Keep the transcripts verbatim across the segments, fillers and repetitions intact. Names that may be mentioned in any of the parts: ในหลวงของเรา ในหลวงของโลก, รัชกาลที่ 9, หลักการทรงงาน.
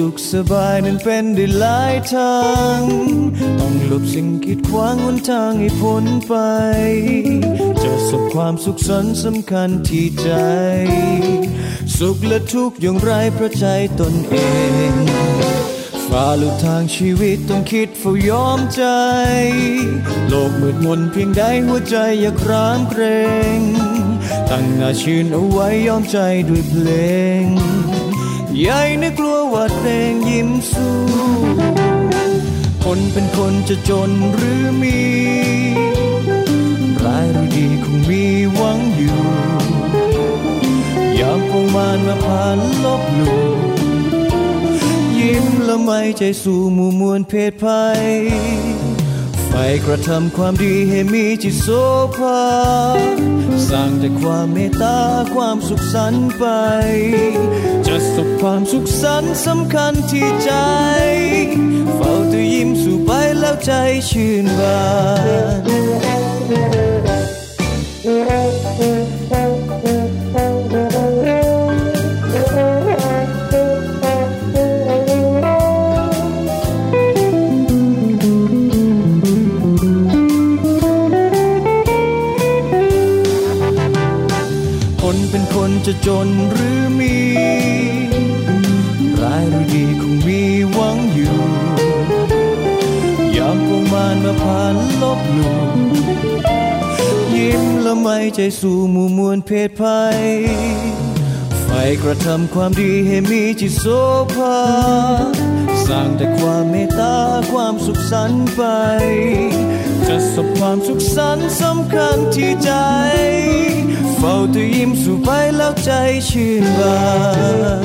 สุขสบายนั้นเป็นได้หลายทางต้องหลบสิ่งกีดขวางหนทางให้พ้นไปจะสุขความสุขสันต์สำคัญที่ใจสุขและทุกข์อย่างไรเพราะใจตนเองฝ่าลู่ทางชีวิตต้องคิดเฝ้ายอมใจโลกมืดมนเพียงใดหัวใจอย่าคร้ำเกรงตั้งหน้าชื่นเอาไว้ยอมใจด้วยเพลงยายนึกกลัวว่าเพลงยิ้มสู้คนเป็นคนจะจนหรือมีร้ายหรือดีคงมีหวังอยู่ยามพวกมันมาผ่านลบหลู่ยิ้มละไมใจสู้หมู่มวลเพศภัยไฟกระทำความดีให้มีจิตโสภาสร้างแต่ความเมตตาความสุขสันต์ไปจะสบความสุขสันต์สำคัญที่ใจเฝ้าแต่ยิ้มสู่ไปแล้วใจชื่นบานจะจนหรือมีร้ายหรือดีคงมีหวังอยู่ยามพวกมันมาผ่านลบหลู่ยิ้มละไมใจสู่หมู่มวลเพศภัยไฟกระทำความดีให้มีจิตโสภาสร้างแต่ความเมตตาความสุขสันต์ไปจะสบความสุขสันต์สำคัญที่ใจเฝ้าแต่ยิ้มสู่ไปแล้วใจชื่นบาน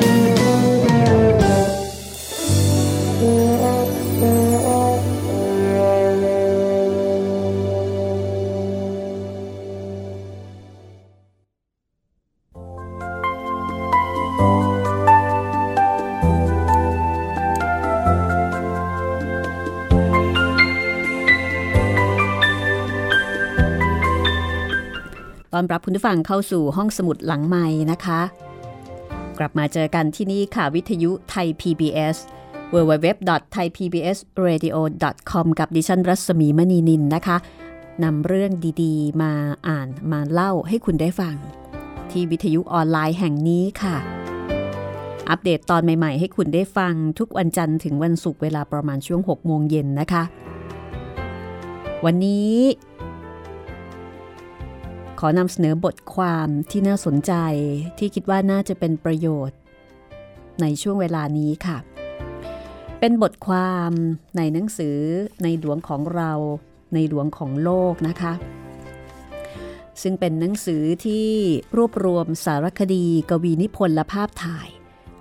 ต้อนรับคุณผู้ฟังเข้าสู่ห้องสมุดหลังไมค์นะคะกลับมาเจอกันที่นี่ค่ะวิทยุไทย พี บี เอส ดับเบิลยู ดับเบิลยู ดับเบิลยู ดอท ไทย พี บี เอส เรดิโอ ดอท คอม กับดิฉันรัศมีมณีนินนะคะนำเรื่องดีๆมาอ่านมาเล่าให้คุณได้ฟังที่วิทยุออนไลน์แห่งนี้ค่ะอัปเดตตอนใหม่ๆให้คุณได้ฟังทุกวันจันทร์ถึงวันศุกร์เวลาประมาณช่วงหกโมงเย็นนะคะวันนี้ขอนำเสนอบทความที่น่าสนใจที่คิดว่าน่าจะเป็นประโยชน์ในช่วงเวลานี้ค่ะเป็นบทความในหนังสือในหลวงของเราในหลวงของโลกนะคะซึ่งเป็นหนังสือที่รวบรวมสารคดีกวีนิพนธ์และภาพถ่าย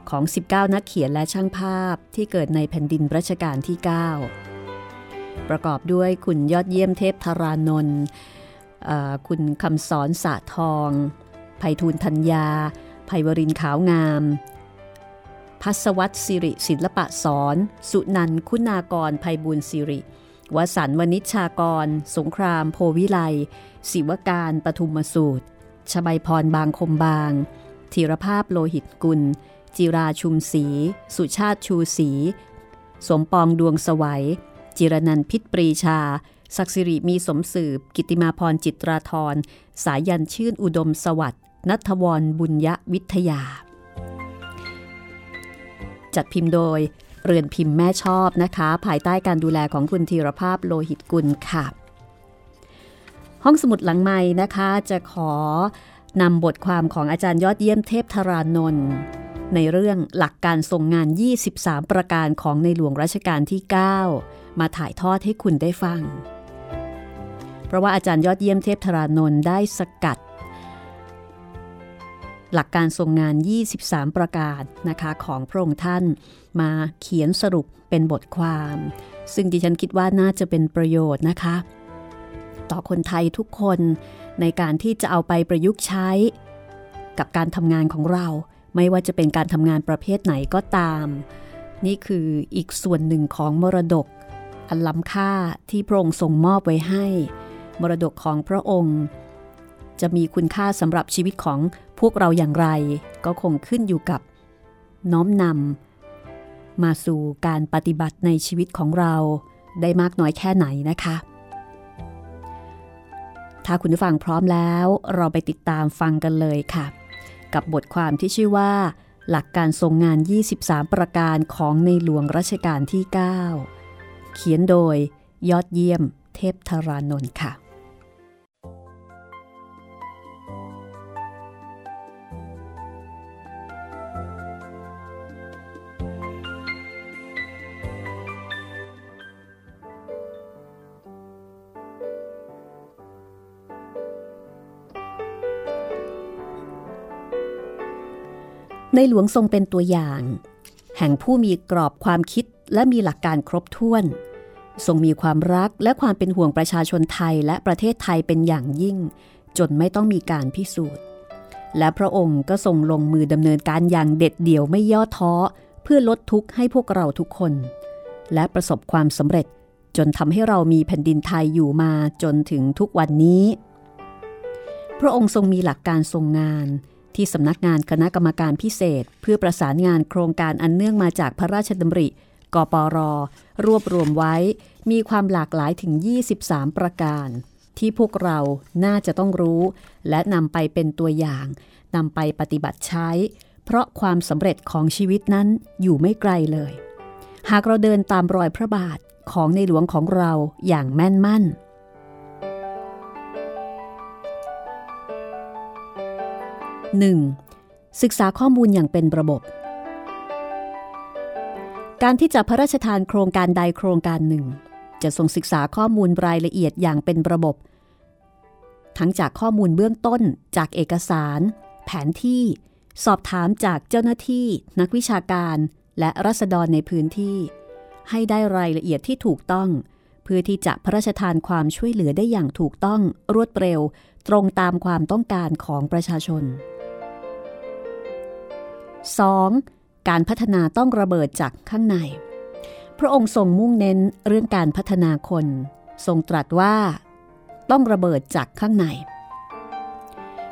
ของสิบเก้านักเขียนและช่างภาพที่เกิดในแผ่นดินรัชกาลที่เก้าประกอบด้วยคุณยอดเยี่ยมเทพธารานนท์คุณคำสอนสะทองไพฑูรย์ธัญญาไพวรินทร์ขาวงามภัสวัตรสิริศิลปะสอนสุนันท์คุณากรไพบูลย์สิริวสันต์วณิชชากรสงครามโพวิไลศิวการปทุมสูตรชไบพรบางคมบางธีรภาพโลหิตกุลจิราชุมศรีสุชาติชูศรีสมปองดวงสวัยจิรนันท์พิตรปรีชาศักดิ์สิริมีสมสืบกิติมาพรจิตราธรสายัญชื่นอุดมสวัสดิ์ณัฐวรบุญยวิทยาจัดพิมพ์โดยเรือนพิมพ์แม่ชอบนะคะภายใต้การดูแลของคุณธีรภาพโลหิตกุลค่ะห้องสมุดหลังไมค์นะคะจะขอนำบทความของอาจารย์ยอดเยี่ยมเทพธารานนท์ในเรื่องหลักการทรงงานยี่สิบสามประการของในหลวงรัชกาลที่เก้ามาถ่ายทอดให้คุณได้ฟังเพราะว่าอาจารย์ยอดเยี่ยมเทพธารานนท์ได้สกัด หลักการทรงงานยี่สิบสามประการนะคะของพระองค์ท่านมาเขียนสรุปเป็นบทความซึ่งดิฉันคิดว่าน่าจะเป็นประโยชน์นะคะต่อคนไทยทุกคนในการที่จะเอาไปประยุกต์ใช้กับการทำงานของเราไม่ว่าจะเป็นการทำงานประเภทไหนก็ตามนี่คืออีกส่วนหนึ่งของมรดกอันล้ำค่าที่พระองค์ทรงมอบไว้ให้มรดกของพระองค์จะมีคุณค่าสำหรับชีวิตของพวกเราอย่างไรก็คงขึ้นอยู่กับน้อมนำมาสู่การปฏิบัติในชีวิตของเราได้มากน้อยแค่ไหนนะคะถ้าคุณผู้ฟังพร้อมแล้วเราไปติดตามฟังกันเลยค่ะกับบทความที่ชื่อว่าหลักการทรงงานยี่สิบสามประการของในหลวงรัชกาลที่เก้าเขียนโดยยอดเยี่ยมเทพธารานนท์ค่ะในหลวงทรงเป็นตัวอย่างแห่งผู้มีกรอบความคิดและมีหลักการครบถ้วนทรงมีความรักและความเป็นห่วงประชาชนไทยและประเทศไทยเป็นอย่างยิ่งจนไม่ต้องมีการพิสูจน์และพระองค์ก็ทรงลงมือดำเนินการอย่างเด็ดเดี่ยวไม่ย่อท้อเพื่อลดทุกข์ให้พวกเราทุกคนและประสบความสำเร็จจนทำให้เรามีแผ่นดินไทยอยู่มาจนถึงทุกวันนี้พระองค์ทรงมีหลักการทรงงานที่สำนักงานคณะกรรมการพิเศษเพื่อประสานงานโครงการอันเนื่องมาจากพระราชดำริกปร.รวบรวมไว้มีความหลากหลายถึงยี่สิบสามประการที่พวกเราน่าจะต้องรู้และนำไปเป็นตัวอย่างนำไปปฏิบัติใช้เพราะความสำเร็จของชีวิตนั้นอยู่ไม่ไกลเลยหากเราเดินตามรอยพระบาทของในหลวงของเราอย่างแม่นมั่นหนึ่งศึกษาข้อมูลอย่างเป็นระบบการที่จะพระราชทานโครงการใดโครงการหนึ่งจะทรงศึกษาข้อมูลรายละเอียดอย่างเป็นระบบทั้งจากข้อมูลเบื้องต้นจากเอกสารแผนที่สอบถามจากเจ้าหน้าที่นักวิชาการและราษฎรในพื้นที่ให้ได้รายละเอียดที่ถูกต้องเพื่อที่จะพระราชทานความช่วยเหลือได้อย่างถูกต้องรวดเร็วตรงตามความต้องการของประชาชนสองการพัฒนาต้องระเบิดจากข้างในพระองค์ทรงมุ่งเน้นเรื่องการพัฒนาคนทรงตรัสว่าต้องระเบิดจากข้างใน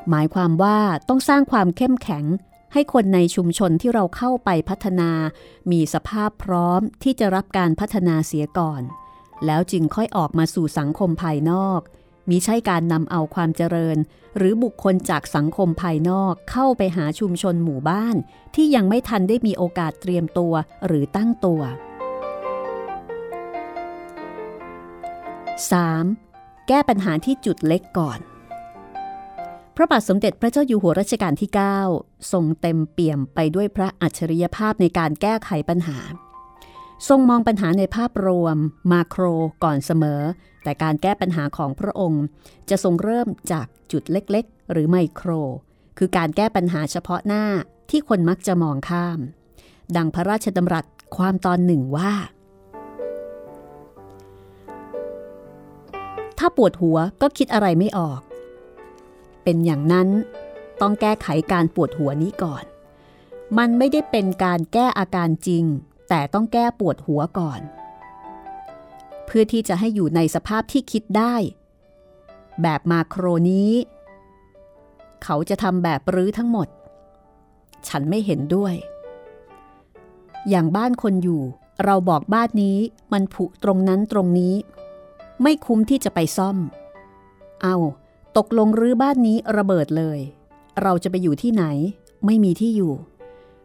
หมายความว่าต้องสร้างความเข้มแข็งให้คนในชุมชนที่เราเข้าไปพัฒนามีสภาพพร้อมที่จะรับการพัฒนาเสียก่อนแล้วจึงค่อยออกมาสู่สังคมภายนอกมิใช่การนำเอาความเจริญหรือบุคคลจากสังคมภายนอกเข้าไปหาชุมชนหมู่บ้านที่ยังไม่ทันได้มีโอกาสเตรียมตัวหรือตั้งตัว สาม. แก้ปัญหาที่จุดเล็กก่อนพระบาทสมเด็จพระเจ้าอยู่หัวรัชกาลที่เก้าทรงเต็มเปี่ยมไปด้วยพระอัจฉริยภาพในการแก้ไขปัญหาทรงมองปัญหาในภาพรวมมาโครก่อนเสมอแต่การแก้ปัญหาของพระองค์จะทรงเริ่มจากจุดเล็กๆหรือไมโครคือการแก้ปัญหาเฉพาะหน้าที่คนมักจะมองข้ามดังพระราชดำรัสความตอนหนึ่งว่าถ้าปวดหัวก็คิดอะไรไม่ออกเป็นอย่างนั้นต้องแก้ไขการปวดหัวนี้ก่อนมันไม่ได้เป็นการแก้อาการจริงแต่ต้องแก้ปวดหัวก่อนเพื่อที่จะให้อยู่ในสภาพที่คิดได้แบบมาโครนี้เขาจะทำแบบรื้อทั้งหมดฉันไม่เห็นด้วยอย่างบ้านคนอยู่เราบอกบ้านนี้มันผุตรงนั้นตรงนี้ไม่คุ้มที่จะไปซ่อมเอาตกลงรื้อบ้านนี้ระเบิดเลยเราจะไปอยู่ที่ไหนไม่มีที่อยู่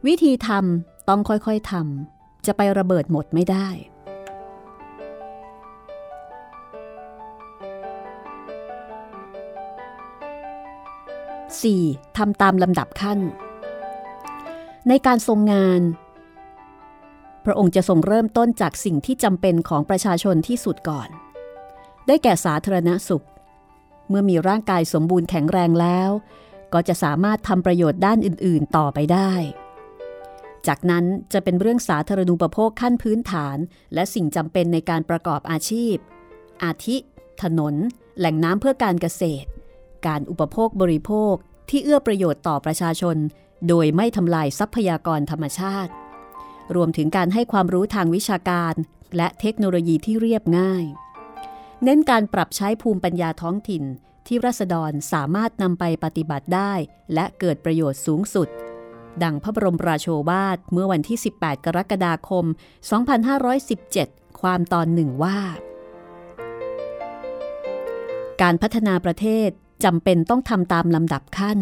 วิธีทำต้องค่อยๆทำจะไประเบิดหมดไม่ได้สี่ทำตามลำดับขั้นในการทรงงานพระองค์จะทรงเริ่มต้นจากสิ่งที่จำเป็นของประชาชนที่สุดก่อนได้แก่สาธารณสุขเมื่อมีร่างกายสมบูรณ์แข็งแรงแล้ว ก็จะสามารถทำประโยชน์ด้านอื่นๆต่อไปได้จากนั้นจะเป็นเรื่องสาธารณูปโภคขั้นพื้นฐานและสิ่งจำเป็นในการประกอบอาชีพอาทิถนนแหล่งน้ำเพื่อการเกษตรการอุปโภคบริโภคที่เอื้อประโยชน์ต่อประชาชนโดยไม่ทำลายทรัพยากรธรรมชาติรวมถึงการให้ความรู้ทางวิชาการและเทคโนโลยีที่เรียบง่ายเน้นการปรับใช้ภูมิปัญญาท้องถิ่นที่ราษฎรสามารถนำไปปฏิบัติได้และเกิดประโยชน์สูงสุดดังพระบรมราโชวาทเมื่อวันที่สิบแปดกรกฎาคมสองพันห้าร้อยสิบเจ็ดความตอนหนึ่งว่าการพัฒนาประเทศจำเป็นต้องทำตามลำดับขั้น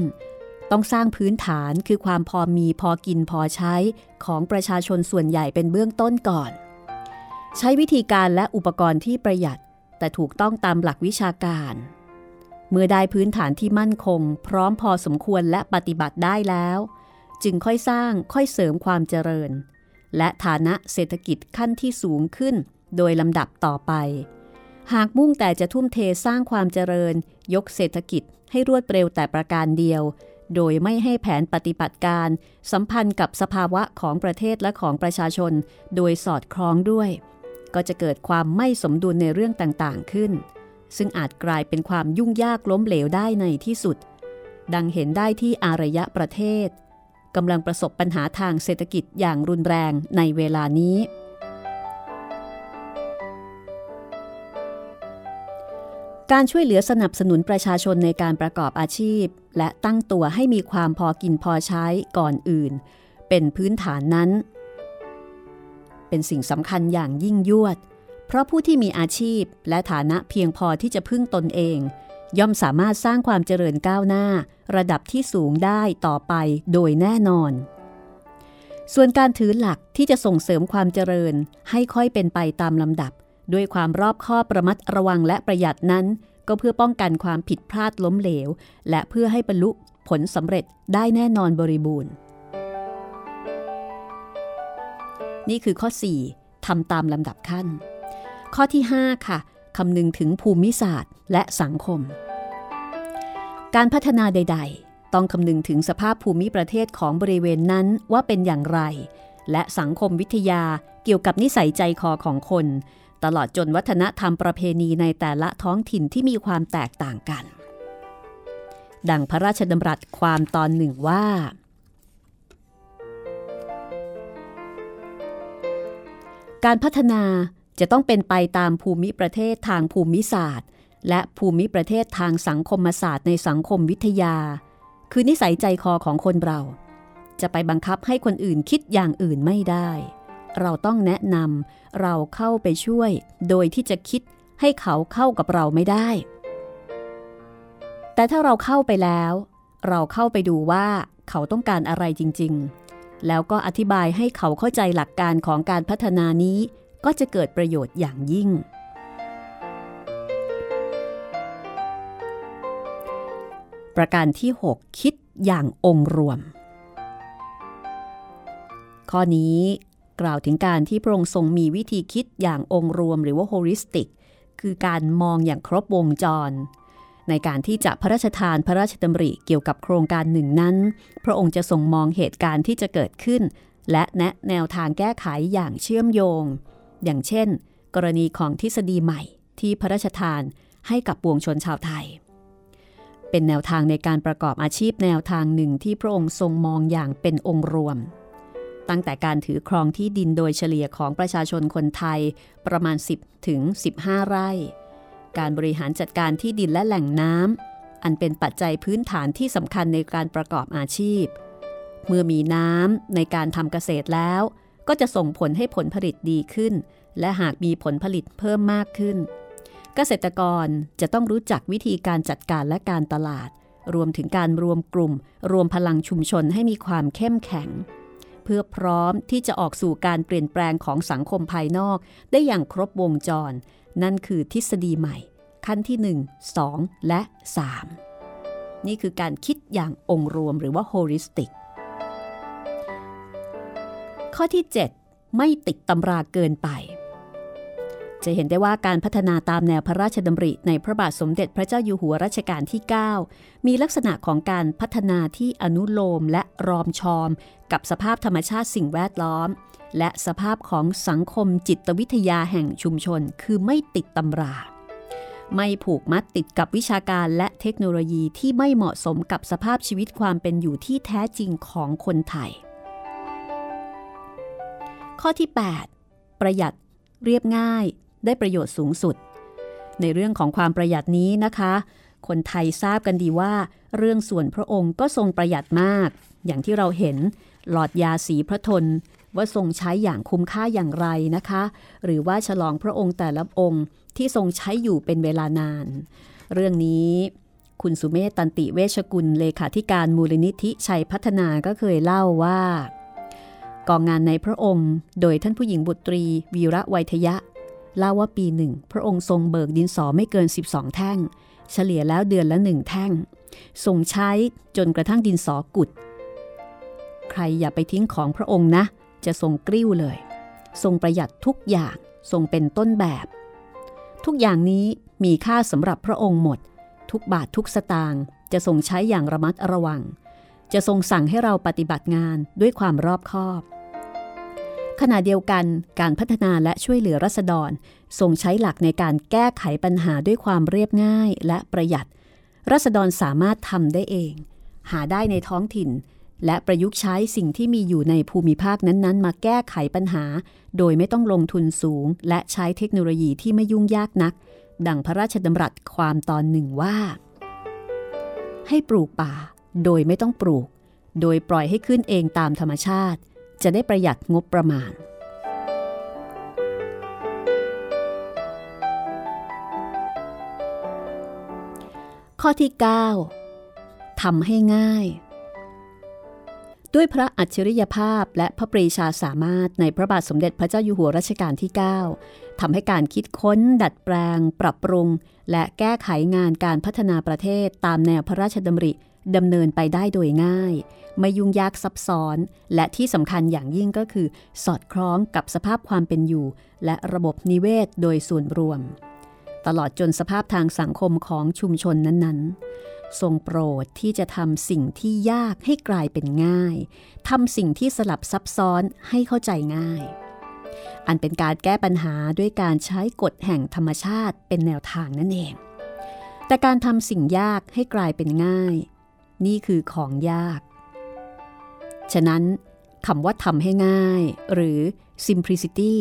ต้องสร้างพื้นฐานคือความพอมีพอกินพอใช้ของประชาชนส่วนใหญ่เป็นเบื้องต้นก่อนใช้วิธีการและอุปกรณ์ที่ประหยัดแต่ถูกต้องตามหลักวิชาการเมื่อได้พื้นฐานที่มั่นคงพร้อมพอสมควรและปฏิบัติได้แล้วจึงค่อยสร้างค่อยเสริมความเจริญและฐานะเศรษฐกิจขั้นที่สูงขึ้นโดยลำดับต่อไปหากมุ่งแต่จะทุ่มเทสร้างความเจริญยกเศรษฐกิจให้รวดเร็วแต่ประการเดียวโดยไม่ให้แผนปฏิบัติการสัมพันธ์กับสภาวะของประเทศและของประชาชนโดยสอดคล้องด้วยก็จะเกิดความไม่สมดุลในเรื่องต่างๆขึ้นซึ่งอาจกลายเป็นความยุ่งยากล้มเหลวได้ในที่สุดดังเห็นได้ที่อารยประเทศกำลังประสบปัญหาทางเศรษฐกิจอย่างรุนแรงในเวลานี้การช่วยเหลือสนับสนุนประชาชนในการประกอบอาชีพและตั้งตัวให้มีความพอกินพอใช้ก่อนอื่นเป็นพื้นฐานนั้นเป็นสิ่งสำคัญอย่างยิ่งยวดเพราะผู้ที่มีอาชีพและฐานะเพียงพอที่จะพึ่งตนเองย่อมสามารถสร้างความเจริญก้าวหน้าระดับที่สูงได้ต่อไปโดยแน่นอนส่วนการถือหลักที่จะส่งเสริมความเจริญให้ค่อยเป็นไปตามลำดับด้วยความรอบคอบระมัดระวังและประหยัดนั้นก็เพื่อป้องกันความผิดพลาดล้มเหลวและเพื่อให้บรรลุผลสำเร็จได้แน่นอนบริบูรณ์นี่คือข้อสี่ทำตามลำดับขั้นข้อที่ห้าค่ะคำนึงถึงภูมิศาสตร์และสังคมการพัฒนาใดๆต้องคำนึงถึงสภาพภูมิประเทศของบริเวณนั้นว่าเป็นอย่างไรและสังคมวิทยาเกี่ยวกับนิสัยใจคอของคนตลอดจนวัฒนธรรมประเพณีในแต่ละท้องถิ่นที่มีความแตกต่างกันดังพระราชดำรัสความตอนหนึ่งว่าการพัฒนาจะต้องเป็นไปตามภูมิประเทศทางภูมิศาสตร์และภูมิประเทศทางสังคมศาสตร์ในสังคมวิทยาคือนิสัยใจคอของคนเราจะไปบังคับให้คนอื่นคิดอย่างอื่นไม่ได้เราต้องแนะนำเราเข้าไปช่วยโดยที่จะคิดให้เขาเข้ากับเราไม่ได้แต่ถ้าเราเข้าไปแล้วเราเข้าไปดูว่าเขาต้องการอะไรจริงๆแล้วก็อธิบายให้เขาเข้าใจหลักการของการพัฒนานี้ก็จะเกิดประโยชน์อย่างยิ่งประการที่หกคิดอย่างองค์รวมข้อนี้กล่าวถึงการที่พระองค์ทรงมีวิธีคิดอย่างองค์รวมหรือว่าโฮลิสติกคือการมองอย่างครบวงจรในการที่จะพระราชทานพระราชดำริเกี่ยวกับโครงการหนึ่งนั้นพระองค์จะทรงมองเหตุการณ์ที่จะเกิดขึ้นและแนะแนวทางแก้ไขอย่างเชื่อมโยงอย่างเช่นกรณีของทฤษฎีใหม่ที่พระราชทานให้กับปวงชนชาวไทยเป็นแนวทางในการประกอบอาชีพแนวทางหนึ่งที่พระองค์ทรงมองอย่างเป็นองค์รวมตั้งแต่การถือครองที่ดินโดยเฉลี่ยของประชาชนคนไทยประมาณสิบถึงสิบห้าไร่การบริหารจัดการที่ดินและแหล่งน้ำอันเป็นปัจจัยพื้นฐานที่สำคัญในการประกอบอาชีพเมื่อมีน้ำในการทำเกษตรแล้วก็จะส่งผลให้ผลผลิตดีขึ้นและหากมีผลผลิตเพิ่มมากขึ้นเกษตรกรจะต้องรู้จักวิธีการจัดการและการตลาดรวมถึงการรวมกลุ่มรวมพลังชุมชนให้มีความเข้มแข็งเพื่อพร้อมที่จะออกสู่การเปลี่ยนแปลงของสังคมภายนอกได้อย่างครบวงจรนั่นคือทฤษฎีใหม่ขั้นที่หนึ่ง สองและสามนี่คือการคิดอย่างองค์รวมหรือว่าโฮลิสติกข้อที่เจ็ดไม่ติดตำราเกินไป จะเห็นได้ว่าการพัฒนาตามแนวพระราชดำริในพระบาทสมเด็จพระเจ้าอยู่หัวรัชกาลที่เก้ามีลักษณะของการพัฒนาที่อนุโลมและรอมชอมกับสภาพธรรมชาติสิ่งแวดล้อมและสภาพของสังคมจิตวิทยาแห่งชุมชนคือไม่ติดตำราไม่ผูกมัดติดกับวิชาการและเทคโนโลยีที่ไม่เหมาะสมกับสภาพชีวิตความเป็นอยู่ที่แท้จริงของคนไทยข้อที่แปดประหยัดเรียบง่ายได้ประโยชน์สูงสุดในเรื่องของความประหยัดนี้นะคะคนไทยทราบกันดีว่าเรื่องส่วนพระองค์ก็ทรงประหยัดมากอย่างที่เราเห็นหลอดยาสีพระทนว่าทรงใช้อย่างคุ้มค่าอย่างไรนะคะหรือว่าฉลองพระองค์แต่ละองค์ที่ทรงใช้อยู่เป็นเวลานานเรื่องนี้คุณสุเมธตันติเวชกุลเลขาธิการมูลนิธิชัยพัฒนาก็เคยเล่าว่ากองงานในพระองค์โดยท่านผู้หญิงบุตรีวีระไวทยะเล่าว่าปีหนึ่งพระองค์ทรงเบิกดินสอไม่เกินสิบสองแท่งเฉลี่ยแล้วเดือนละหนึ่งแท่งทรงใช้จนกระทั่งดินสอกุดใครอย่าไปทิ้งของพระองค์นะจะทรงกริ้วเลยทรงประหยัดทุกอย่างทรงเป็นต้นแบบทุกอย่างนี้มีค่าสำหรับพระองค์หมดทุกบาททุกสตางค์จะทรงใช้อย่างระมัดระวังจะทรงสั่งให้เราปฏิบัติงานด้วยความรอบคอบขณะเดียวกันการพัฒนาและช่วยเหลือราษฎรทรงใช้หลักในการแก้ไขปัญหาด้วยความเรียบง่ายและประหยัดราษฎรสามารถทำได้เองหาได้ในท้องถิ่นและประยุกต์ใช้สิ่งที่มีอยู่ในภูมิภาคนั้นๆมาแก้ไขปัญหาโดยไม่ต้องลงทุนสูงและใช้เทคโนโลยีที่ไม่ยุ่งยากนักดังพระราชดำรัสความตอนหนึ่งว่าให้ปลูกป่าโดยไม่ต้องปลูกโดยปล่อยให้ขึ้นเองตามธรรมชาติจะได้ประหยัดงบประมาณข้อที่เก้าทำให้ง่ายด้วยพระอัจฉริยภาพและพระปรีชาสามารถในพระบาทสมเด็จพระเจ้าอยู่หัวรัชกาลที่เก้าทำให้การคิดค้นดัดแปลงปรับปรุงและแก้ไขงานการพัฒนาประเทศตามแนวพระราชดำริดำเนินไปได้โดยง่ายไม่ยุ่งยากซับซ้อนและที่สำคัญอย่างยิ่งก็คือสอดคล้องกับสภาพความเป็นอยู่และระบบนิเวศโดยส่วนรวมตลอดจนสภาพทางสังคมของชุมชนนั้นๆทรงโปรดที่จะทำสิ่งที่ยากให้กลายเป็นง่ายทำสิ่งที่สลับซับซ้อนให้เข้าใจง่ายอันเป็นการแก้ปัญหาด้วยการใช้กฎแห่งธรรมชาติเป็นแนวทางนั่นเองแต่การทำสิ่งยากให้กลายเป็นง่ายนี่คือของยากฉะนั้นคำว่าทำให้ง่ายหรือ simplicity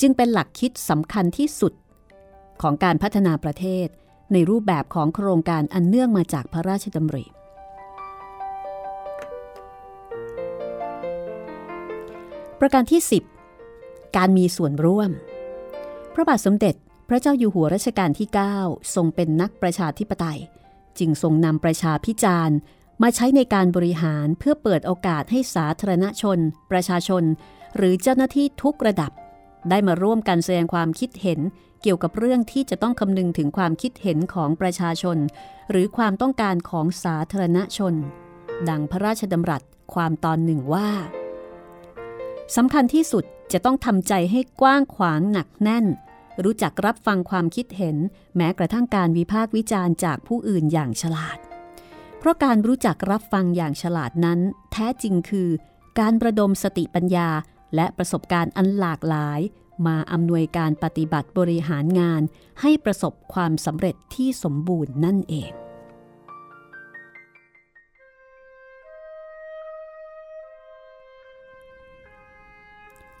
จึงเป็นหลักคิดสำคัญที่สุดของการพัฒนาประเทศในรูปแบบของโครงการอันเนื่องมาจากพระราชดำริประการที่สิบการมีส่วนร่วมพระบาทสมเด็จพระเจ้าอยู่หัวรัชกาลที่เก้าทรงเป็นนักประชาธิปไตยจึงทรงนำประชาพิจารณ์มาใช้ในการบริหารเพื่อเปิดโอกาสให้สาธารณชนประชาชนหรือเจ้าหน้าที่ทุกระดับได้มาร่วมกันแสดงความคิดเห็นเกี่ยวกับเรื่องที่จะต้องคำนึงถึงความคิดเห็นของประชาชนหรือความต้องการของสาธารณชนดังพระราชดำรัสความตอนหนึ่งว่าสำคัญที่สุดจะต้องทำใจให้กว้างขวางหนักแน่นรู้จักรับฟังความคิดเห็นแม้กระทั่งการวิพากษ์วิจารณ์จากผู้อื่นอย่างฉลาดเพราะการรู้จักรับฟังอย่างฉลาดนั้นแท้จริงคือการประดมสติปัญญาและประสบการณ์อันหลากหลายมาอำนวยการปฏิบัติบริหารงานให้ประสบความสำเร็จที่สมบูรณ์นั่นเอง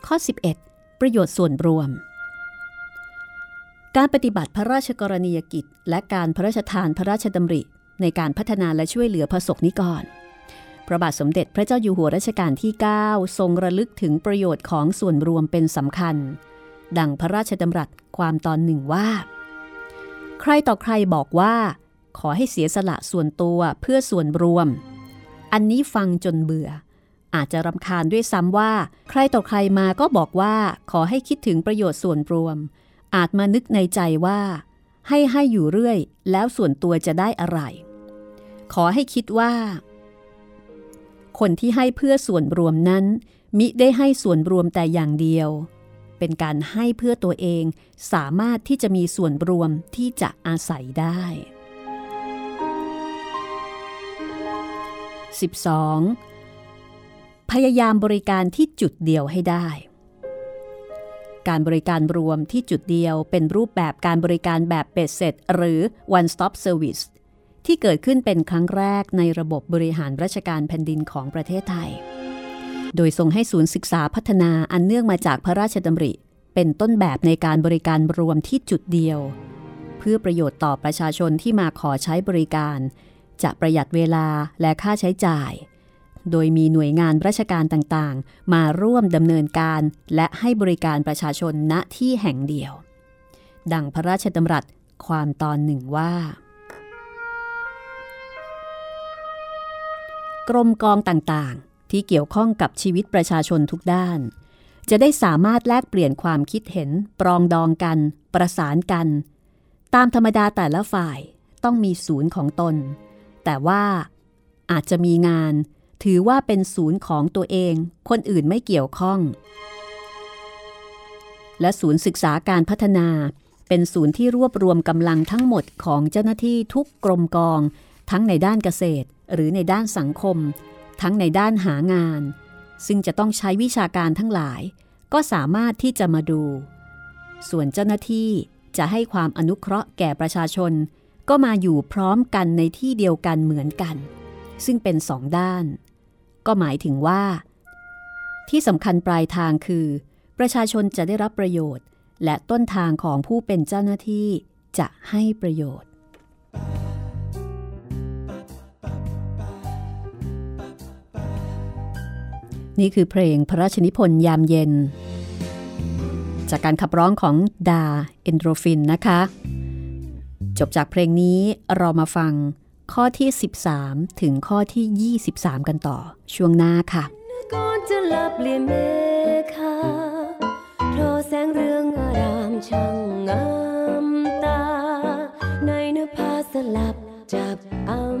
ข้อสิบเอ็ดประโยชน์ส่วนรวมการปฏิบัติพระราชกรณียกิจและการพระราชทานพระราชดำริในการพัฒนาและช่วยเหลือประสบนิกรพระบาทสมเด็จพระเจ้าอยู่หัวรัชกาลที่เก้าทรงระลึกถึงประโยชน์ของส่วนรวมเป็นสำคัญดังพระราชดำรัสความตอนหนึ่งว่าใครต่อใครบอกว่าขอให้เสียสละส่วนตัวเพื่อส่วนรวมอันนี้ฟังจนเบื่ออาจจะรำคาญด้วยซ้ำว่าใครต่อใครมาก็บอกว่าขอให้คิดถึงประโยชน์ส่วนรวมอาจมานึกในใจว่าให้ให้อยู่เรื่อยแล้วส่วนตัวจะได้อะไรขอให้คิดว่าคนที่ให้เพื่อส่วนรวมนั้นมิได้ให้ส่วนรวมแต่อย่างเดียว เป็นการให้เพื่อตัวเองสามารถที่จะมีส่วนรวมที่จะอาศัยได้สิบสองพยายามบริการที่จุดเดียวให้ได้การบริการรวมที่จุดเดียวเป็นรูปแบบการบริการแบบเบ็ดเสร็จหรือ one stop service ที่เกิดขึ้นเป็นครั้งแรกในระบบบริหารราชการแผ่นดินของประเทศไทยโดยทรงให้ศูนย์ศึกษาพัฒนาอันเนื่องมาจากพระราชดำริเป็นต้นแบบในการบริการรวมที่จุดเดียวเพื่อประโยชน์ต่อประชาชนที่มาขอใช้บริการจะประหยัดเวลาและค่าใช้จ่ายโดยมีหน่วยงานราชการต่างๆมาร่วมดำเนินการและให้บริการประชาชนณที่แห่งเดียวดังพระราชดำรัสความตอนหนึ่งว่ากรมกองต่างๆที่เกี่ยวข้องกับชีวิตประชาชนทุกด้านจะได้สามารถแลกเปลี่ยนความคิดเห็นปรองดองกันประสานกันตามธรรมดาแต่ละฝ่ายต้องมีศูนย์ของตนแต่ว่าอาจจะมีงานถือว่าเป็นศูนย์ของตัวเองคนอื่นไม่เกี่ยวข้องและศูนย์ศึกษาการพัฒนาเป็นศูนย์ที่รวบรวมกำลังทั้งหมดของเจ้าหน้าที่ทุกกรมกองทั้งในด้านเกษตรหรือในด้านสังคมทั้งในด้านหางานซึ่งจะต้องใช้วิชาการทั้งหลายก็สามารถที่จะมาดูส่วนเจ้าหน้าที่จะให้ความอนุเคราะห์แก่ประชาชนก็มาอยู่พร้อมกันในที่เดียวกันเหมือนกันซึ่งเป็นสองด้านก็หมายถึงว่าที่สำคัญปลายทางคือประชาชนจะได้รับประโยชน์และต้นทางของผู้เป็นเจ้าหน้าที่จะให้ประโยชน์นี่คือเพลงพระราชนิพนธ์ยามเย็นจากการขับร้องของดาเอนโดรฟินนะคะจบจากเพลงนี้เรามาฟังข้อที่สิบสามถึงข้อที่ยี่สิบสามกันต่อช่วงหน้าค่ะก่อนจะหลับเลียเมฆาโทรแสงเรืองอารามช่างงามตาในนภาสลับจับอำพร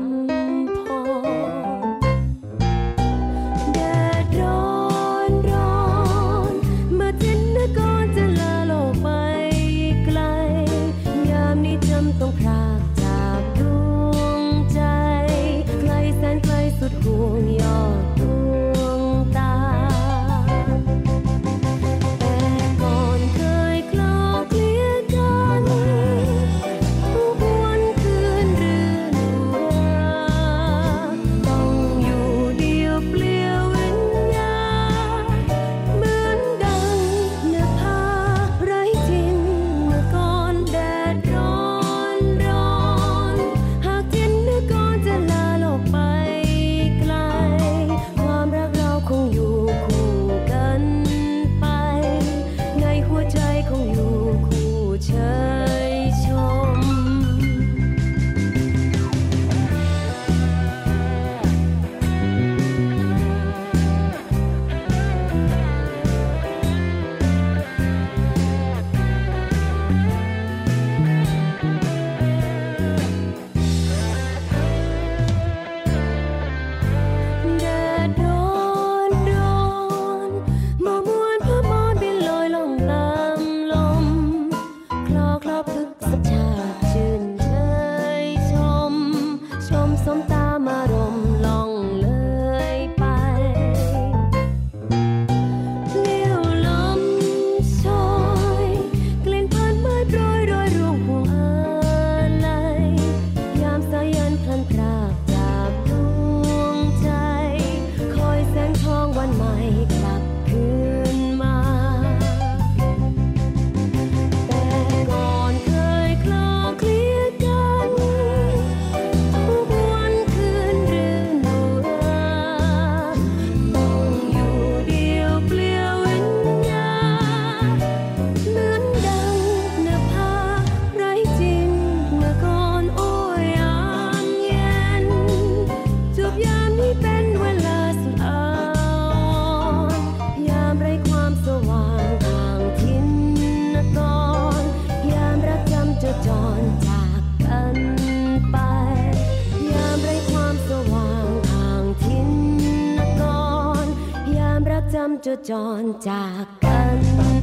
จนจากกัน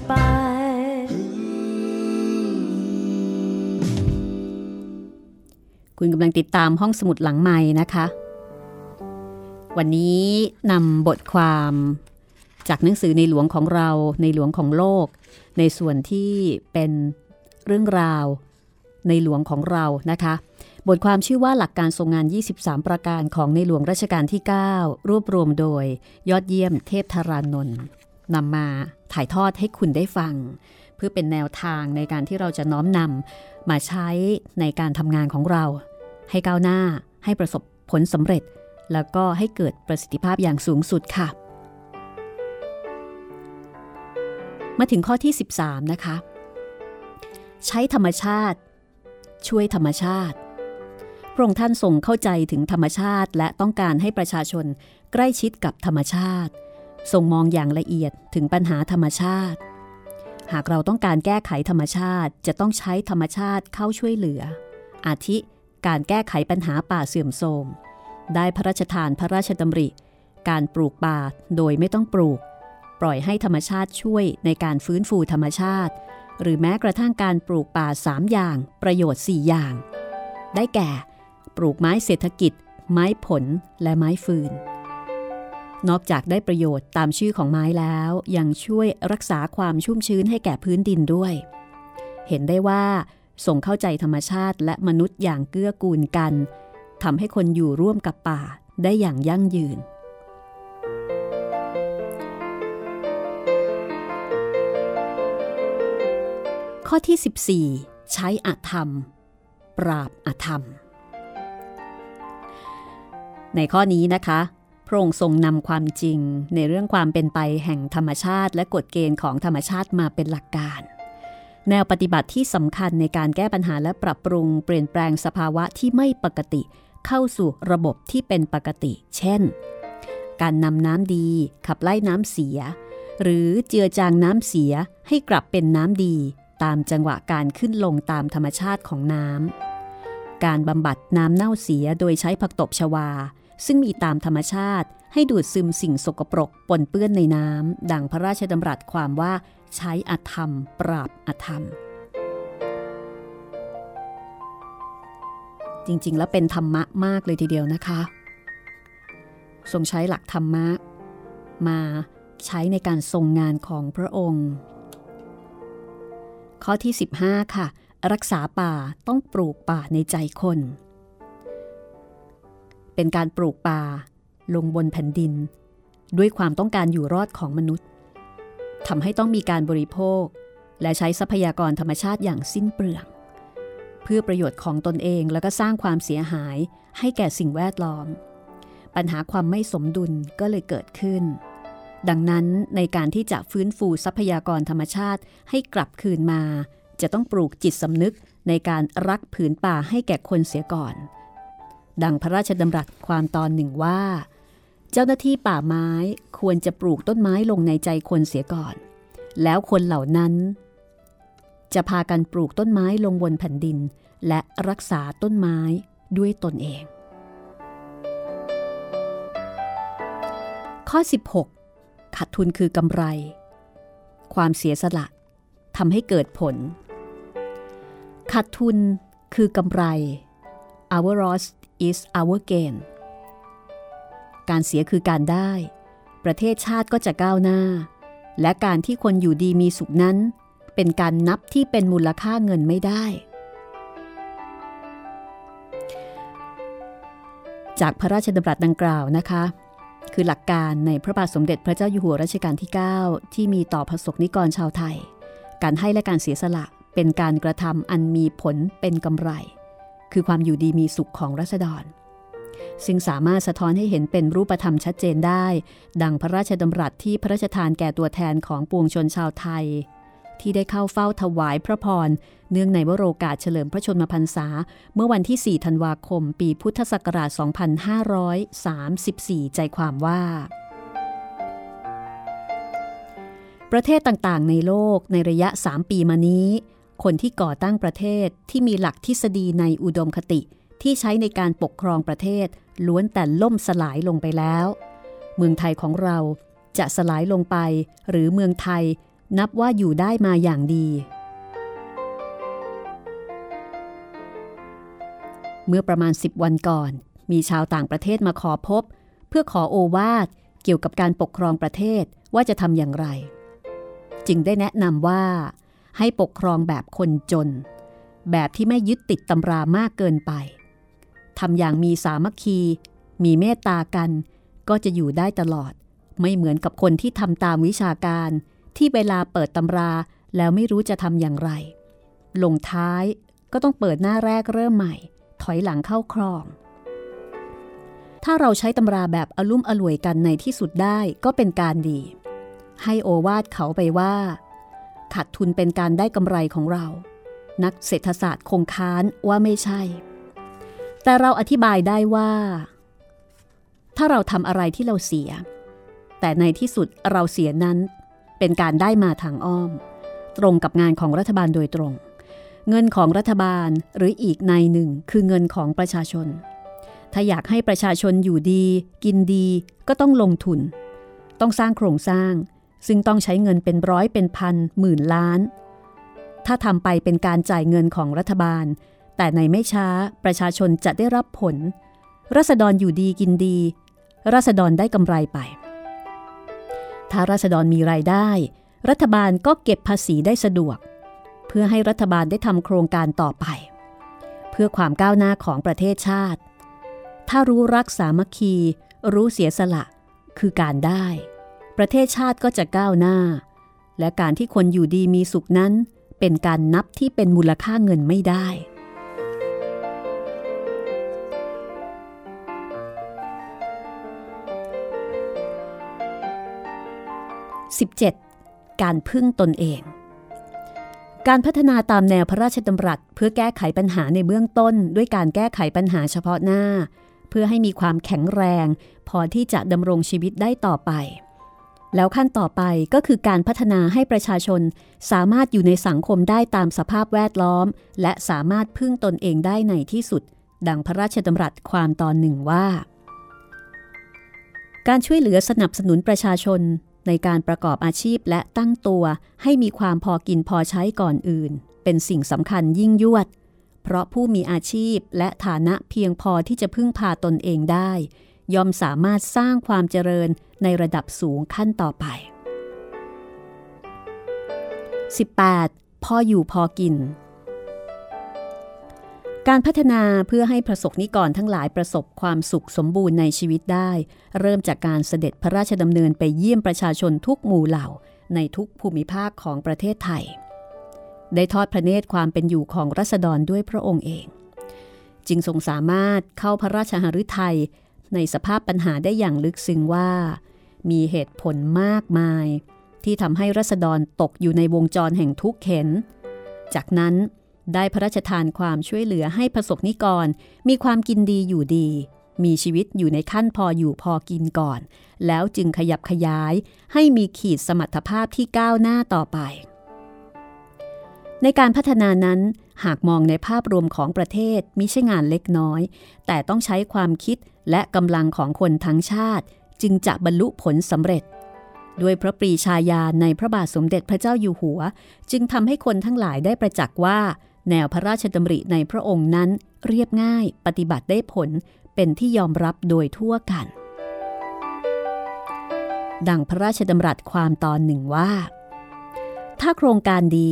ไป คุณกำลังติดตามห้องสมุดหลังไมค์นะคะวันนี้นำบทความจากหนังสือในหลวงของเราในหลวงของโลกในส่วนที่เป็นเรื่องราวในหลวงของเรานะคะบทความชื่อว่าหลักการทรงงานยี่สิบสามประการของในหลวงรัชกาลที่เก้ารวบรวมโดยยอดเยี่ยมเทพธารานนท์นำมาถ่ายทอดให้คุณได้ฟังเพื่อเป็นแนวทางในการที่เราจะน้อมนำมาใช้ในการทำงานของเราให้ก้าวหน้าให้ประสบผลสำเร็จแล้วก็ให้เกิดประสิทธิภาพอย่างสูงสุดค่ะมาถึงข้อที่สิบสามนะคะใช้ธรรมชาติช่วยธรรมชาติพระองค์ท่านทรงเข้าใจถึงธรรมชาติและต้องการให้ประชาชนใกล้ชิดกับธรรมชาติทรงมองอย่างละเอียดถึงปัญหาธรรมชาติหากเราต้องการแก้ไขธรรมชาติจะต้องใช้ธรรมชาติเข้าช่วยเหลืออาทิการแก้ไขปัญหาป่าเสื่อมโทรมได้พระราชทานพระราชดำริการปลูกป่าโดยไม่ต้องปลูกปล่อยให้ธรรมชาติช่วยในการฟื้นฟูธรรมชาติหรือแม้กระทั่งการปลูกป่าสามอย่างประโยชน์สี่อย่างได้แก่ปลูกไม้เศรษฐกิจไม้ผลและไม้ฟืนนอกจากได้ประโยชน์ตามชื่อของไม้แล้วยังช่วยรักษาความชุ่มชื้นให้แก่พื้นดินด้วยเห็นได้ว่าทรงเข้าใจธรรมชาติและมนุษย์อย่างเกื้อกูลกันทำให้คนอยู่ร่วมกับป่าได้อย่างยั่งยืนข้อที่สิบสี่ใช้อธรรมปราบอธรรมในข้อนี้นะคะพระองค์ทรงนำความจริงในเรื่องความเป็นไปแห่งธรรมชาติและกฎเกณฑ์ของธรรมชาติมาเป็นหลักการแนวปฏิบัติที่สำคัญในการแก้ปัญหาและปรับปรุงเปลี่ยนแปลงสภาวะที่ไม่ปกติเข้าสู่ระบบที่เป็นปกติเช่นการนำน้ำดีขับไล่น้ำเสียหรือเจือจางน้ำเสียให้กลับเป็นน้ำดีตามจังหวะการขึ้นลงตามธรรมชาติของน้ำการบำบัดน้ำเน่าเสียโดยใช้ผักตบชวาซึ่งมีตามธรรมชาติให้ดูดซึมสิ่งสกปรกปนเปื้อนในน้ำดังพระราชดำรัสความว่าใช้อธรรมปราบอธรรมจริงๆแล้วเป็นธรรมะมากเลยทีเดียวนะคะทรงใช้หลักธรรมะมาใช้ในการทรงงานของพระองค์ข้อที่สิบห้าค่ะรักษาป่าต้องปลูกป่าในใจคนเป็นการปลูกป่าลงบนแผ่นดินด้วยความต้องการอยู่รอดของมนุษย์ทำให้ต้องมีการบริโภคและใช้ทรัพยากรธรรมชาติอย่างสิ้นเปลืองเพื่อประโยชน์ของตนเองแล้วก็สร้างความเสียหายให้แก่สิ่งแวดล้อมปัญหาความไม่สมดุลก็เลยเกิดขึ้นดังนั้นในการที่จะฟื้นฟูทรัพยากรธรรมชาติให้กลับคืนมาจะต้องปลูกจิตสำนึกในการรักผืนป่าให้แก่คนเสียก่อนดังพระราชดำรัสความตอนหนึ่งว่าเจ้าหน้าที่ป่าไม้ควรจะปลูกต้นไม้ลงในใจคนเสียก่อนแล้วคนเหล่านั้นจะพากันปลูกต้นไม้ลงบนแผ่นดินและรักษาต้นไม้ด้วยตนเองข้อสิบหกขาดทุนคือกำไรความเสียสละทำให้เกิดผลขาดทุนคือกำไร Our loss is our gainการเสียคือการได้ประเทศชาติก็จะก้าวหน้าและการที่คนอยู่ดีมีสุขนั้นเป็นการนับที่เป็นมูลค่าเงินไม่ได้จากพระราชดำรัสดังกล่าวนะคะคือหลักการในพระบาทสมเด็จพระเจ้าอยู่หัวรัชกาลที่เก้าที่มีต่อประสบนิกรชาวไทยการให้และการเสียสละเป็นการกระทำอันมีผลเป็นกำไรคือความอยู่ดีมีสุขของราษฎรซึ่งสามารถสะท้อนให้เห็นเป็นรูปธรรมชัดเจนได้ดังพระราชดำรัสที่พระราชทานแก่ตัวแทนของปวงชนชาวไทยที่ได้เข้าเฝ้าถวายพระพรเนื่องในวโรกาสเฉลิมพระชนมพรรษาเมื่อวันที่สี่ธันวาคมปีพุทธศักราชสองพันห้าร้อยสามสิบสี่ใจความว่าประเทศต่างๆในโลกในระยะสามปีมานี้คนที่ก่อตั้งประเทศที่มีหลักทฤษฎีในอุดมคติที่ใช้ในการปกครองประเทศล้วนแต่ล่มสลายลงไปแล้วเมืองไทยของเราจะสลายลงไปหรือเมืองไทยนับว่าอยู่ได้มาอย่างดี เมื่อประมาณสิบวันก่อนมีชาวต่างประเทศมาขอพบเพื่อขอโอวาทเกี่ยวกับการปกครองประเทศว่าจะทำอย่างไรจึงได้แนะนำว่าให้ปกครองแบบคนจนแบบที่ไม่ยึดติดตำรามากเกินไปทำอย่างมีสามัคคีมีเมตตากันก็จะอยู่ได้ตลอดไม่เหมือนกับคนที่ทำตามวิชาการที่เวลาเปิดตำราแล้วไม่รู้จะทำอย่างไรลงท้ายก็ต้องเปิดหน้าแรกเริ่มใหม่ถอยหลังเข้าครองถ้าเราใช้ตำราแบบอลุ่มอล่วยกันในที่สุดได้ก็เป็นการดีให้โอวาทเขาไปว่าขาดทุนเป็นการได้กำไรของเรานักเศรษฐศาสตร์คงค้านว่าไม่ใช่แต่เราอธิบายได้ว่าถ้าเราทำอะไรที่เราเสียแต่ในที่สุดเราเสียนั้นเป็นการได้มาทางอ้อมตรงกับงานของรัฐบาลโดยตรงเงินของรัฐบาลหรืออีกในหนึ่งคือเงินของประชาชนถ้าอยากให้ประชาชนอยู่ดีกินดีก็ต้องลงทุนต้องสร้างโครงสร้างซึ่งต้องใช้เงินเป็นร้อยเป็นพันหมื่นล้านถ้าทำไปเป็นการจ่ายเงินของรัฐบาลแต่ในไม่ช้าประชาชนจะได้รับผลราษฎรอยู่ดีกินดีราษฎรได้กำไรไปถ้าราษฎรมีรายได้รัฐบาลก็เก็บภาษีได้สะดวกเพื่อให้รัฐบาลได้ทำโครงการต่อไปเพื่อความก้าวหน้าของประเทศชาติถ้ารู้รักสามัคคีรู้เสียสละคือการได้ประเทศชาติก็จะก้าวหน้าและการที่คนอยู่ดีมีสุขนั้นเป็นการนับที่เป็นมูลค่าเงินไม่ได้สิบเจ็ดการพึ่งตนเองการพัฒนาตามแนวพระราชดำรัสเพื่อแก้ไขปัญหาในเบื้องต้นด้วยการแก้ไขปัญหาเฉพาะหน้าเพื่อให้มีความแข็งแรงพอที่จะดำรงชีวิตได้ต่อไปแล้วขั้นต่อไปก็คือการพัฒนาให้ประชาชนสามารถอยู่ในสังคมได้ตามสภาพแวดล้อมและสามารถพึ่งตนเองได้ในที่สุดดังพระราชดำรัสความตอนหนึ่งว่าการช่วยเหลือสนับสนุนประชาชนในการประกอบอาชีพและตั้งตัวให้มีความพอกินพอใช้ก่อนอื่นเป็นสิ่งสำคัญยิ่งยวดเพราะผู้มีอาชีพและฐานะเพียงพอที่จะพึ่งพาตนเองได้ย่อมสามารถสร้างความเจริญในระดับสูงขั้นต่อไปสิบแปดพออยู่พอกินการพัฒนาเพื่อให้ประสบนิกรทั้งหลายประสบความสุขสมบูรณ์ในชีวิตได้เริ่มจากการเสด็จพระราชดำเนินไปเยี่ยมประชาชนทุกหมู่เหล่าในทุกภูมิภาคของประเทศไทยได้ทอดพระเนตรความเป็นอยู่ของราษฎรด้วยพระองค์เองจึงทรงสามารถเข้าพระราชหฤทัยในสภาพปัญหาได้อย่างลึกซึ้งว่ามีเหตุผลมากมายที่ทำให้ราษฎรตกอยู่ในวงจรแห่งทุกข์เข็ญจากนั้นได้พระราชทานความช่วยเหลือให้ประสบนิกรมีความกินดีอยู่ดีมีชีวิตอยู่ในขั้นพออยู่พอกินก่อนแล้วจึงขยับขยายให้มีขีดสมรรถภาพที่ก้าวหน้าต่อไปในการพัฒนานั้นหากมองในภาพรวมของประเทศมิใช่งานเล็กน้อยแต่ต้องใช้ความคิดและกำลังของคนทั้งชาติจึงจะบรรลุผลสำเร็จด้วยพระปรีชาญาณในพระบาทสมเด็จพระเจ้าอยู่หัวจึงทำให้คนทั้งหลายได้ประจักษ์ว่าแนวพระราชดำริในพระองค์นั้นเรียบง่ายปฏิบัติได้ผลเป็นที่ยอมรับโดยทั่วกันดังพระราชดำรัสความตอนหนึ่งว่าถ้าโครงการดี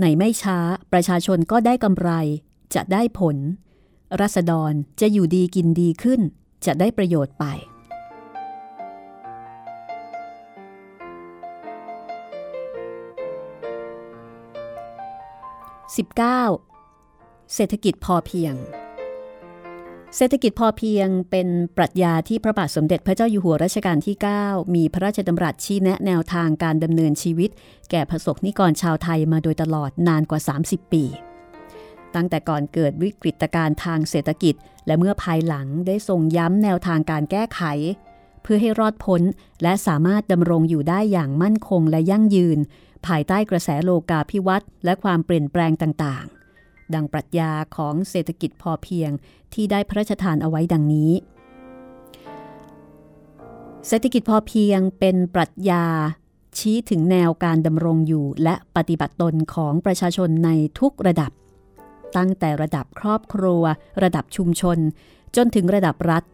ในไม่ช้าประชาชนก็ได้กำไรจะได้ผลราษฎรจะอยู่ดีกินดีขึ้นจะได้ประโยชน์ไปสิบเก้าเศรษฐกิจพอเพียงเศรษฐกิจพอเพียงเป็นปรัชญาที่พระบาทสมเด็จพระเจ้าอยู่หัวรัชกาลที่เก้ามีพระราชดำรัสชี้แนะแนวทางการดำเนินชีวิตแก่ประสบนิกรชาวไทยมาโดยตลอดนานกว่าสามสิบปีตั้งแต่ก่อนเกิดวิกฤตการณ์ทางเศรษฐกิจและเมื่อภายหลังได้ทรงย้ำแนวทางการแก้ไขเพื่อให้รอดพ้นและสามารถดำรงอยู่ได้อย่างมั่นคงและยั่งยืนภายใต้กระแสโลกาภิวัตน์และความเปลี่ยนแปลงต่างๆดังปรัชญาของเศรษฐกิจพอเพียงที่ได้พระราชทานเอาไว้ดังนี้เศรษฐกิจพอเพียงเป็นปรัชญาชี้ถึงแนวการดำรงอยู่และปฏิบัติตนของประชาชนในทุกระดับ ตั้งแต่ระดับครอบครัวระดับชุมชนจนถึงระดับรัฐ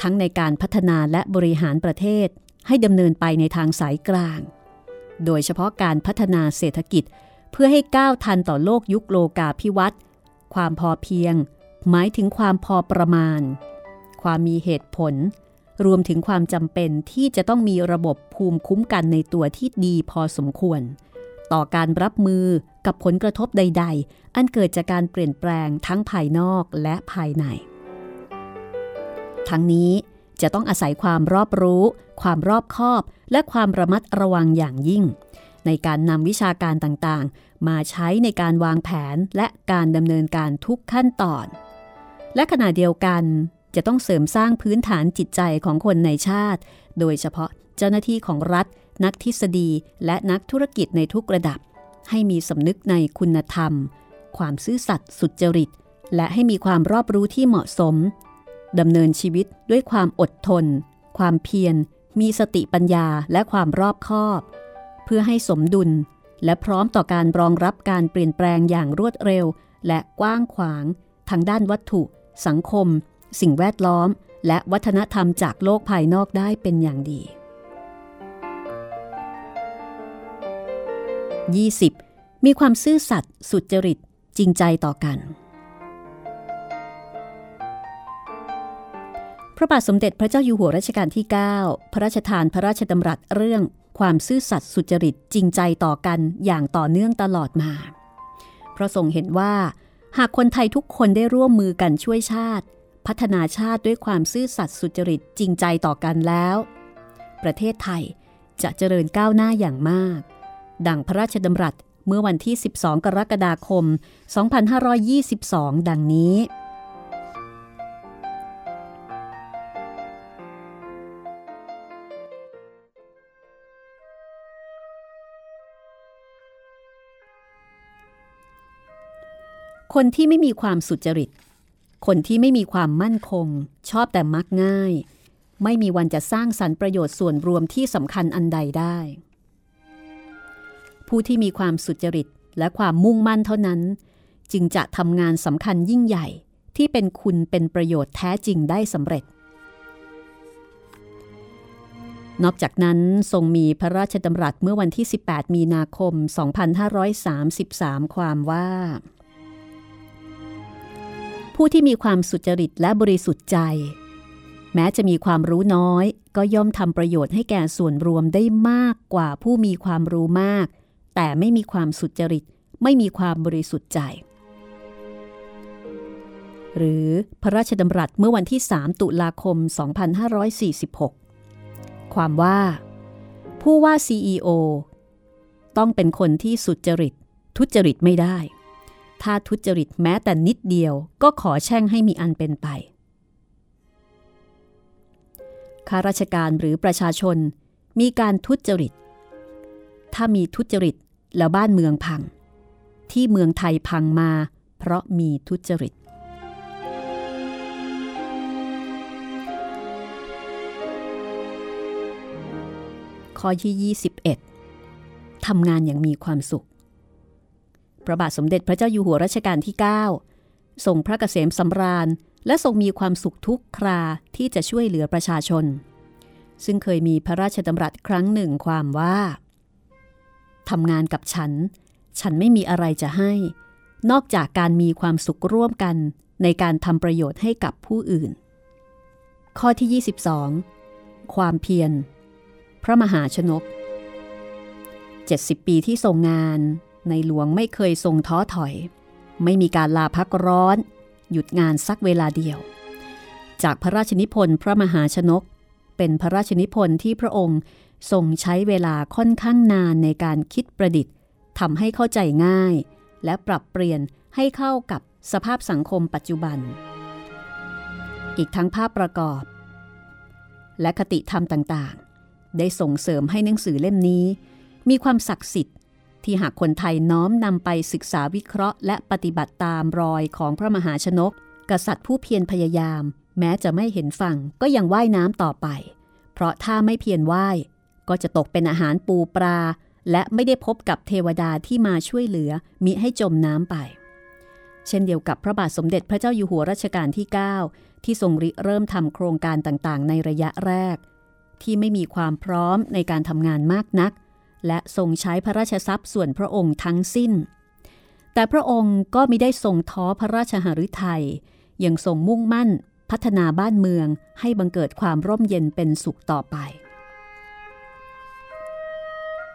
ทั้งในการพัฒนาและบริหารประเทศให้ดำเนินไปในทางสายกลางโดยเฉพาะการพัฒนาเศรษฐกิจเพื่อให้ก้าวทันต่อโลกยุคโลกาภิวัตน์ความพอเพียงหมายถึงความพอประมาณความมีเหตุผลรวมถึงความจำเป็นที่จะต้องมีระบบภูมิคุ้มกันในตัวที่ดีพอสมควรต่อการรับมือกับผลกระทบใดๆอันเกิดจากการเปลี่ยนแปลงทั้งภายนอกและภายในทั้งนี้จะต้องอาศัยความรอบรู้ความรอบคอบและความระมัดระวังอย่างยิ่งในการนำวิชาการต่างๆมาใช้ในการวางแผนและการดำเนินการทุกขั้นตอนและขณะเดียวกันจะต้องเสริมสร้างพื้นฐานจิตใจของคนในชาติโดยเฉพาะเจ้าหน้าที่ของรัฐนักทฤษฎีและนักธุรกิจในทุกระดับให้มีสำนึกในคุณธรรมความซื่อสัตย์สุจริตและให้มีความรอบรู้ที่เหมาะสมดำเนินชีวิตด้วยความอดทนความเพียรมีสติปัญญาและความรอบคอบเพื่อให้สมดุลและพร้อมต่อการรองรับการเปลี่ยนแปลงอย่างรวดเร็วและกว้างขวางทางด้านวัตถุสังคมสิ่งแวดล้อมและวัฒนธรรมจากโลกภายนอกได้เป็นอย่างดียี่สิบมีความซื่อสัตย์สุจริตจริงใจต่อกันพระบาทสมเด็จพระเจ้าอยู่หัวรัชกาลที่เก้าพระราชทานพระราชดำรัสเรื่องความซื่อสัตย์สุจริตจริงใจต่อกันอย่างต่อเนื่องตลอดมาเพราะทรงเห็นว่าหากคนไทยทุกคนได้ร่วมมือกันช่วยชาติพัฒนาชาติด้วยความซื่อสัตย์สุจริตจริงใจต่อกันแล้วประเทศไทยจะเจริญก้าวหน้าอย่างมากดังพระราชดำรัสเมื่อวันที่สิบสองกรกฎาคมสองพันห้าร้อยยี่สิบสองดังนี้คนที่ไม่มีความสุจริตคนที่ไม่มีความมั่นคงชอบแต่มักง่ายไม่มีวันจะสร้างสรรค์ประโยชน์ส่วนรวมที่สำคัญอันใดได้ผู้ที่มีความสุจริตและความมุ่งมั่นเท่านั้นจึงจะทำงานสำคัญยิ่งใหญ่ที่เป็นคุณเป็นประโยชน์แท้จริงได้สำเร็จนอกจากนั้นทรงมีพระราชดำรัสเมื่อวันที่สิบแปดมีนาคมสองพันห้าร้อยสามสิบสามความว่าผู้ที่มีความสุจริตและบริสุทธิ์ใจแม้จะมีความรู้น้อยก็ย่อมทำประโยชน์ให้แก่ส่วนรวมได้มากกว่าผู้มีความรู้มากแต่ไม่มีความสุจริตไม่มีความบริสุทธิ์ใจหรือพระราชดำรัสเมื่อวันที่สามตุลาคมสองพันห้าร้อยสี่สิบหกความว่าผู้ว่า ซี อี โอ ต้องเป็นคนที่สุจริตทุจริตไม่ได้ถ้าทุจริตแม้แต่นิดเดียวก็ขอแช่งให้มีอันเป็นไปข้าราชการหรือประชาชนมีการทุจริตถ้ามีทุจริตแล้วบ้านเมืองพังที่เมืองไทยพังมาเพราะมีทุจริตข้อที่ยี่สิบเอ็ดทำงานอย่างมีความสุขพระบาทสมเด็จพระเจ้าอยู่หัวรัชกาลที่เก้าทรงพระเกษมสำราญและทรงมีความสุขทุกคราที่จะช่วยเหลือประชาชนซึ่งเคยมีพระราชดำรัสครั้งหนึ่งความว่าทำงานกับฉันฉันไม่มีอะไรจะให้นอกจากการมีความสุขร่วมกันในการทำประโยชน์ให้กับผู้อื่นข้อที่ยี่สิบสองความเพียรพระมหาชนกเจ็ดสิบปีที่ทรงงานในหลวงไม่เคยทรงท้อถอยไม่มีการลาพักร้อนหยุดงานสักเวลาเดียวจากพระราชนิพนธ์พระมหาชนกเป็นพระราชนิพนธ์ที่พระองค์ทรงใช้เวลาค่อนข้างนานในการคิดประดิษฐ์ทำให้เข้าใจง่ายและปรับเปลี่ยนให้เข้ากับสภาพสังคมปัจจุบันอีกทั้งภาพประกอบและคติธรรมต่างๆได้ส่งเสริมให้หนังสือเล่มนี้มีความศักดิ์สิทธิ์ที่หากคนไทยน้อมนำไปศึกษาวิเคราะห์และปฏิบัติตามรอยของพระมหาชนกกษัตริย์ผู้เพียรพยายามแม้จะไม่เห็นฝั่งก็ยังว่ายน้ำต่อไปเพราะถ้าไม่เพียรว่ายก็จะตกเป็นอาหารปูปลาและไม่ได้พบกับเทวดาที่มาช่วยเหลือมิให้จมน้ำไป เช่นเดียวกับพระบาทสมเด็จพระเจ้าอยู่หัวรัชกาลที่เก้าที่ทรงริเริ่มทำโครงการต่างๆในระยะแรกที่ไม่มีความพร้อมในการทำงานมากนักและทรงใช้พระราชทรัพย์ส่วนพระองค์ทั้งสิ้นแต่พระองค์ก็มิได้ทรงท้อพระราชหฤทัยยังทรงมุ่งมั่นพัฒนาบ้านเมืองให้บังเกิดความร่มเย็นเป็นสุขต่อไป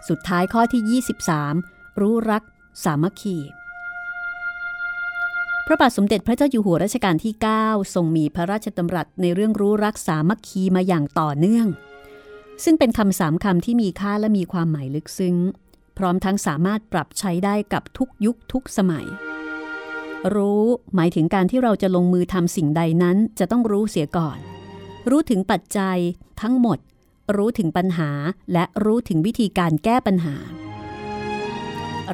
สุดท้ายข้อที่ยี่สิบสามรู้รักสามัคคีพระบาทสมเด็จพระเจ้าอยู่หัวรัชกาลที่เก้าทรงมีพระราชดำรัสในเรื่องรู้รักสามัคคีมาอย่างต่อเนื่องซึ่งเป็นคำสามคำที่มีค่าและมีความหมายลึกซึ้งพร้อมทั้งสามารถปรับใช้ได้กับทุกยุคทุกสมัยรู้หมายถึงการที่เราจะลงมือทำสิ่งใดนั้นจะต้องรู้เสียก่อนรู้ถึงปัจจัยทั้งหมดรู้ถึงปัญหาและรู้ถึงวิธีการแก้ปัญหา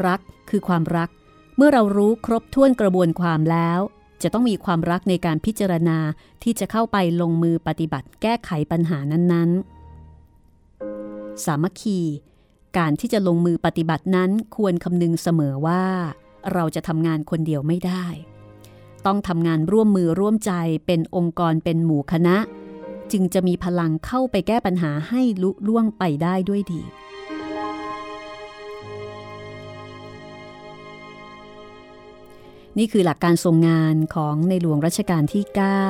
รักคือความรักเมื่อเรารู้ครบถ้วนกระบวนความแล้วจะต้องมีความรักในการพิจารณาที่จะเข้าไปลงมือปฏิบัติแก้ไขปัญหานั้นๆสามัคคีการที่จะลงมือปฏิบัตินั้นควรคำนึงเสมอว่าเราจะทำงานคนเดียวไม่ได้ต้องทำงานร่วมมือร่วมใจเป็นองค์กรเป็นหมู่คณะจึงจะมีพลังเข้าไปแก้ปัญหาให้ลุล่วงไปได้ด้วยดีนี่คือหลักการทรงงานของในหลวงรัชกาลที่เก้า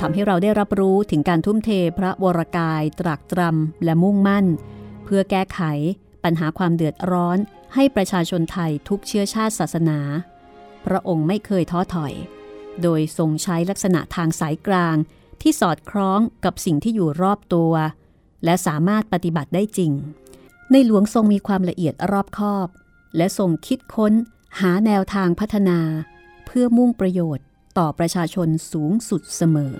ทำให้เราได้รับรู้ถึงการทุ่มเทพระวรกายตรากตรำและมุ่งมั่นเพื่อแก้ไขปัญหาความเดือดร้อนให้ประชาชนไทยทุกเชื้อชาติศาสนาพระองค์ไม่เคยท้อถอยโดยทรงใช้ลักษณะทางสายกลางที่สอดคล้องกับสิ่งที่อยู่รอบตัวและสามารถปฏิบัติได้จริงในหลวงทรงมีความละเอียดรอบคอบและทรงคิดค้นหาแนวทางพัฒนาเพื่อมุ่งประโยชน์ต่อประชาชนสูงสุดเสมอ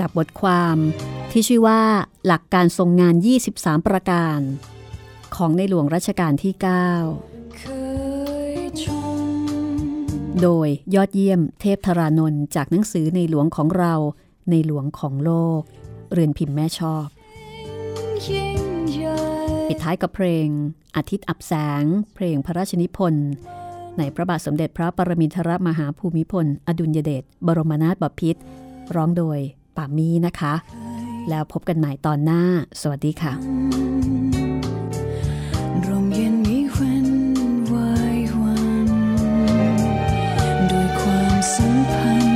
จากบทความที่ชื่อว่าหลักการทรงงานยี่สิบสามประการของในหลวงรัชกาลที่เก้าโดยยอดเยี่ยมเทพธารานนท์จากหนังสือในหลวงของเราในหลวงของโลกเรือนพิมพ์แม่ชอบปิดท้ายกับเพลงอาทิตย์อับแสงเพลงพระราชนิพนธ์ในพระบาทสมเด็จพระปรมินทรมหาภูมิพลอดุลยเดชบรมนาถบพิตรร้องโดยป่ามีนะคะแล้วพบกันใหม่ตอนหน้าสวัสดีค่ะร่มเย็นนี้ควันวายวันด้วยความสัมพันธ์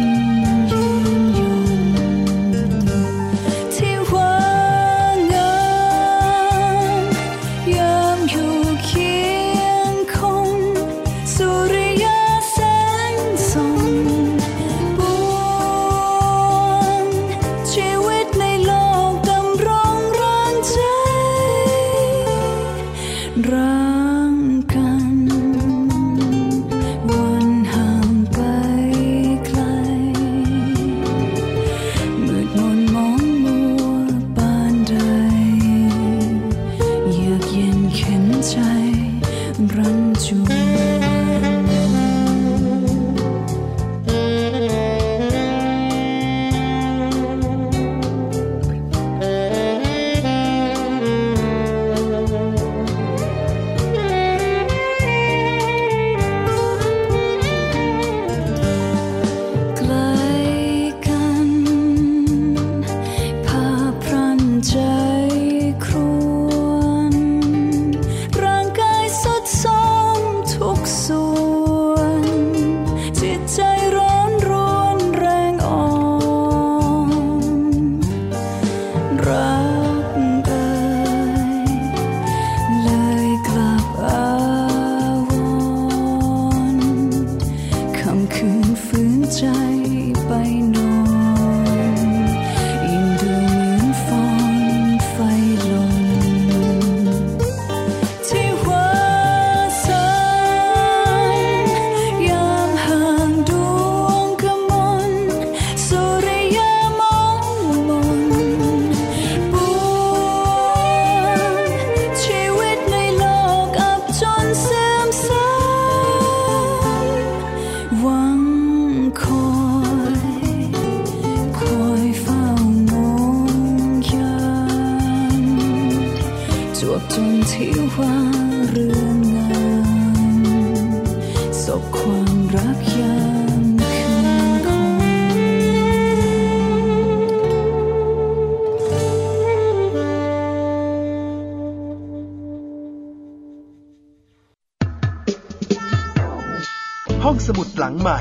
ที่ว่าเรื่องงานศพความรักยามคืนคงห้องสมุดหลังใหม่